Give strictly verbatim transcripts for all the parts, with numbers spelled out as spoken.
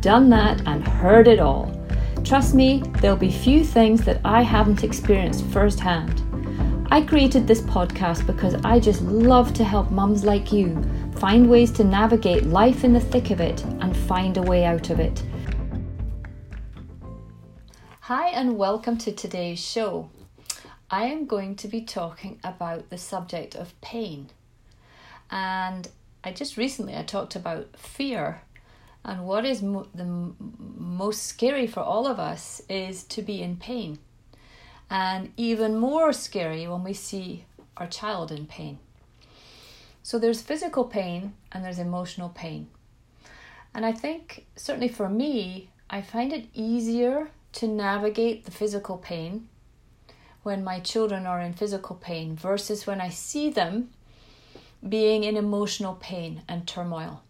done that and heard it all. Trust me, there'll be few things that I haven't experienced firsthand. I created this podcast because I just love to help mums like you find ways to navigate life in the thick of it and find a way out of it. Hi and welcome to today's show. I am going to be talking about the subject of pain. And I just recently I talked about fear. And what is mo- the m- most scary for all of us is to be in pain. And even more scary when we see our child in pain. So there's physical pain and there's emotional pain. And I think, certainly for me, I find it easier to navigate the physical pain when my children are in physical pain versus when I see them being in emotional pain and turmoil.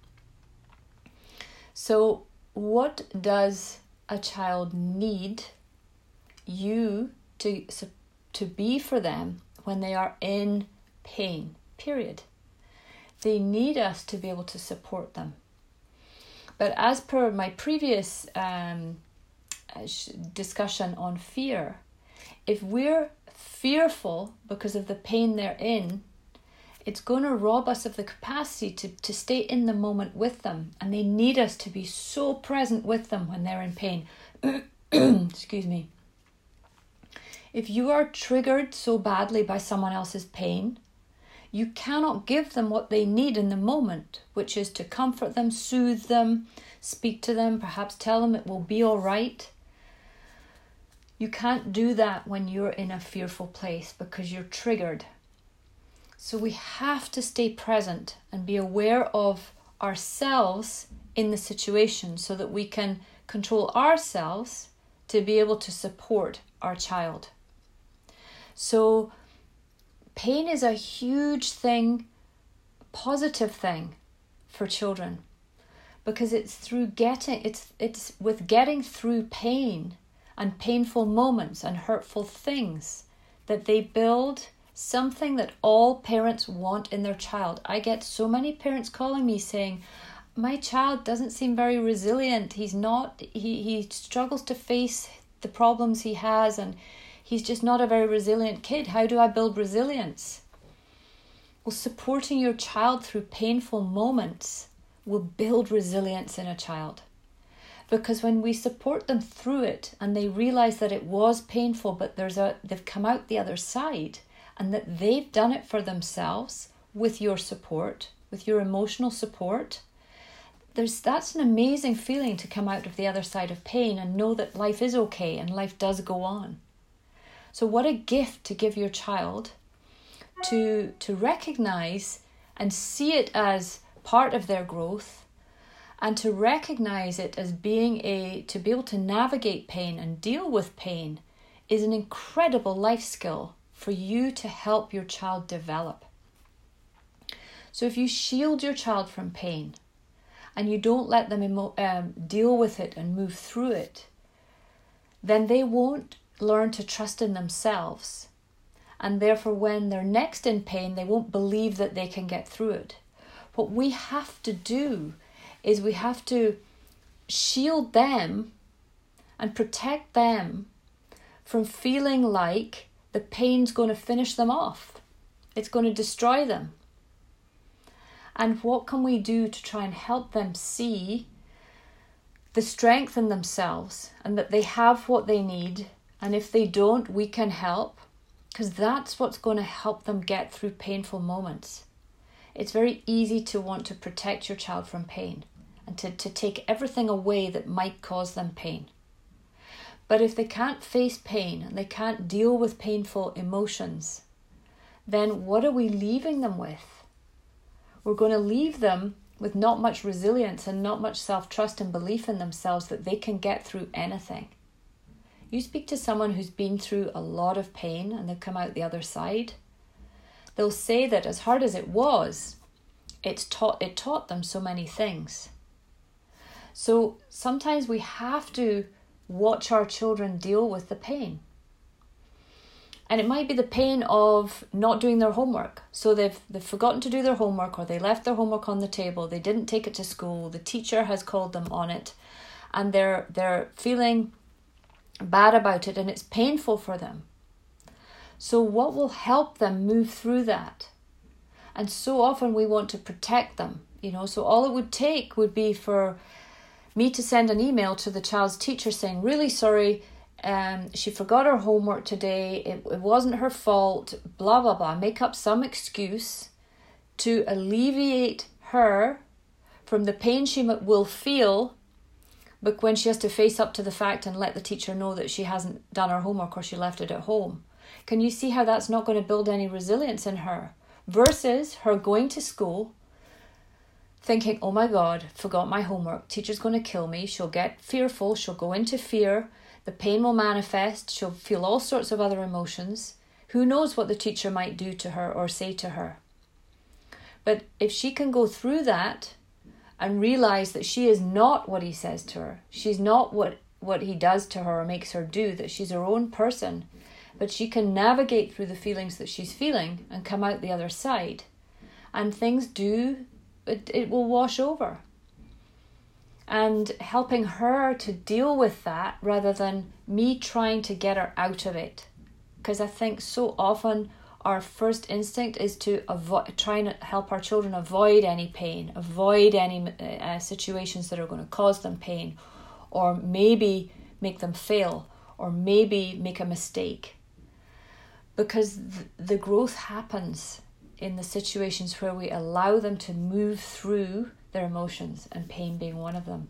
So what does a child need you to, to be for them when they are in pain, period? They need us to be able to support them. But as per my previous um, discussion on fear, if we're fearful because of the pain they're in, it's going to rob us of the capacity to, to stay in the moment with them. And they need us to be so present with them when they're in pain. Excuse me. If you are triggered so badly by someone else's pain, you cannot give them what they need in the moment, which is to comfort them, soothe them, speak to them, perhaps tell them it will be all right. You can't do that when you're in a fearful place because you're triggered. So we have to stay present and be aware of ourselves in the situation so that we can control ourselves to be able to support our child. So pain is a huge thing, positive thing for children, because it's through getting it's it's with getting through pain and painful moments and hurtful things that they build something that all parents want in their child. I get so many parents calling me saying, my child doesn't seem very resilient. He's not, he, he struggles to face the problems he has and he's just not a very resilient kid. How do I build resilience? Well, supporting your child through painful moments will build resilience in a child. Because when we support them through it and they realize that it was painful, but there's a they've come out the other side, and that they've done it for themselves with your support, with your emotional support, there's that's an amazing feeling to come out of the other side of pain and know that life is okay and life does go on. So what a gift to give your child to, to recognize and see it as part of their growth and to recognize it as being a, to be able to navigate pain and deal with pain is an incredible life skill for you to help your child develop. So if you shield your child from pain and you don't let them emo- um, deal with it and move through it, then they won't learn to trust in themselves. And therefore, when they're next in pain, they won't believe that they can get through it. What we have to do is we have to shield them and protect them from feeling like the pain's going to finish them off. It's going to destroy them. And what can we do to try and help them see the strength in themselves and that they have what they need? And if they don't, we can help, because that's what's going to help them get through painful moments. It's very easy to want to protect your child from pain and to, to take everything away that might cause them pain. But if they can't face pain and they can't deal with painful emotions, then what are we leaving them with? We're going to leave them with not much resilience and not much self-trust and belief in themselves that they can get through anything. You speak to someone who's been through a lot of pain and they've come out the other side, they'll say that as hard as it was, it's taught, it taught them so many things. So sometimes we have to watch our children deal with the pain. And it might be the pain of not doing their homework. So they've, they've forgotten to do their homework, or they left their homework on the table. They didn't take it to school. The teacher has called them on it and they're, they're feeling bad about it and it's painful for them. So what will help them move through that? And so often we want to protect them, you know, so all it would take would be for me to send an email to the child's teacher saying, really sorry, Um, she forgot her homework today, it, it wasn't her fault, blah, blah, blah. Make up some excuse to alleviate her from the pain she will feel, but when she has to face up to the fact and let the teacher know that she hasn't done her homework or she left it at home. Can you see how that's not going to build any resilience in her? Versus her going to school thinking, oh my God, forgot my homework, teacher's going to kill me, she'll get fearful, she'll go into fear, the pain will manifest, she'll feel all sorts of other emotions. Who knows what the teacher might do to her or say to her. But if she can go through that and realize that she is not what he says to her, she's not what, what he does to her or makes her do, that she's her own person, but she can navigate through the feelings that she's feeling and come out the other side. And things do, it, it will wash over. And helping her to deal with that rather than me trying to get her out of it. Because I think so often our first instinct is to avoid, try and help our children avoid any pain, avoid any uh, situations that are going to cause them pain, or maybe make them fail, or maybe make a mistake. Because th- the growth happens in the situations where we allow them to move through their emotions, and pain being one of them.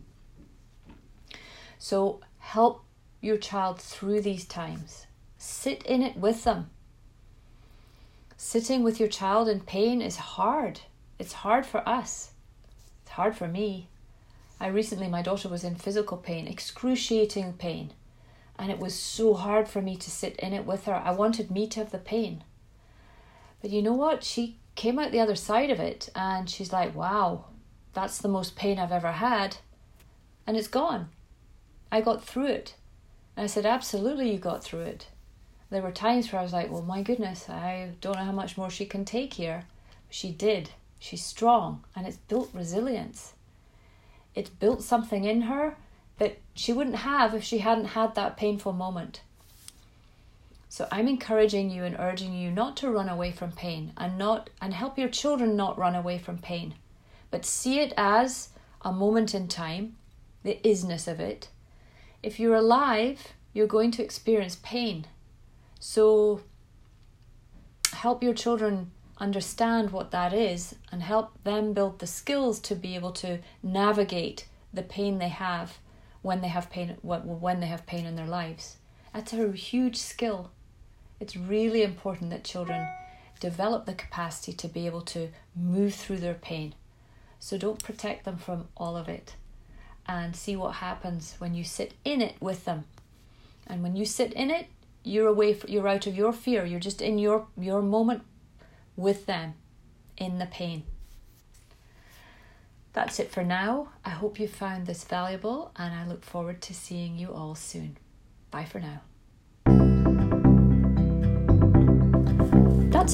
So help your child through these times. Sit in it with them. Sitting with your child in pain is hard. It's hard for us. It's hard for me. I recently, my daughter was in physical pain, excruciating pain, and it was so hard for me to sit in it with her. I wanted me to have the pain. But you know what? She came out the other side of it and she's like, wow, that's the most pain I've ever had. And it's gone. I got through it. And I said, absolutely, you got through it. There were times where I was like, well, my goodness, I don't know how much more she can take here. But she did. She's strong. And it's built resilience. It's built something in her that she wouldn't have if she hadn't had that painful moment. So I'm encouraging you and urging you not to run away from pain, and not and help your children not run away from pain. But see it as a moment in time, the isness of it. If you're alive, you're going to experience pain. So help your children understand what that is and help them build the skills to be able to navigate the pain they have when they have pain, when they have pain in their lives. That's a huge skill. It's really important that children develop the capacity to be able to move through their pain. So don't protect them from all of it, and see what happens when you sit in it with them. And when you sit in it, you're away, for, you're out of your fear. You're just in your, your moment with them in the pain. That's it for now. I hope you found this valuable, and I look forward to seeing you all soon. Bye for now. That's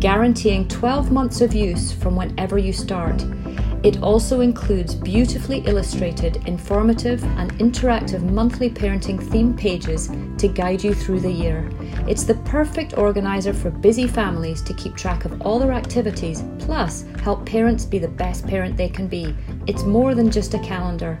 guaranteeing twelve months of use from whenever you start. It also includes beautifully illustrated, informative and interactive monthly parenting theme pages to guide you through the year. It's the perfect organizer for busy families to keep track of all their activities, plus help parents be the best parent they can be. It's more than just a calendar.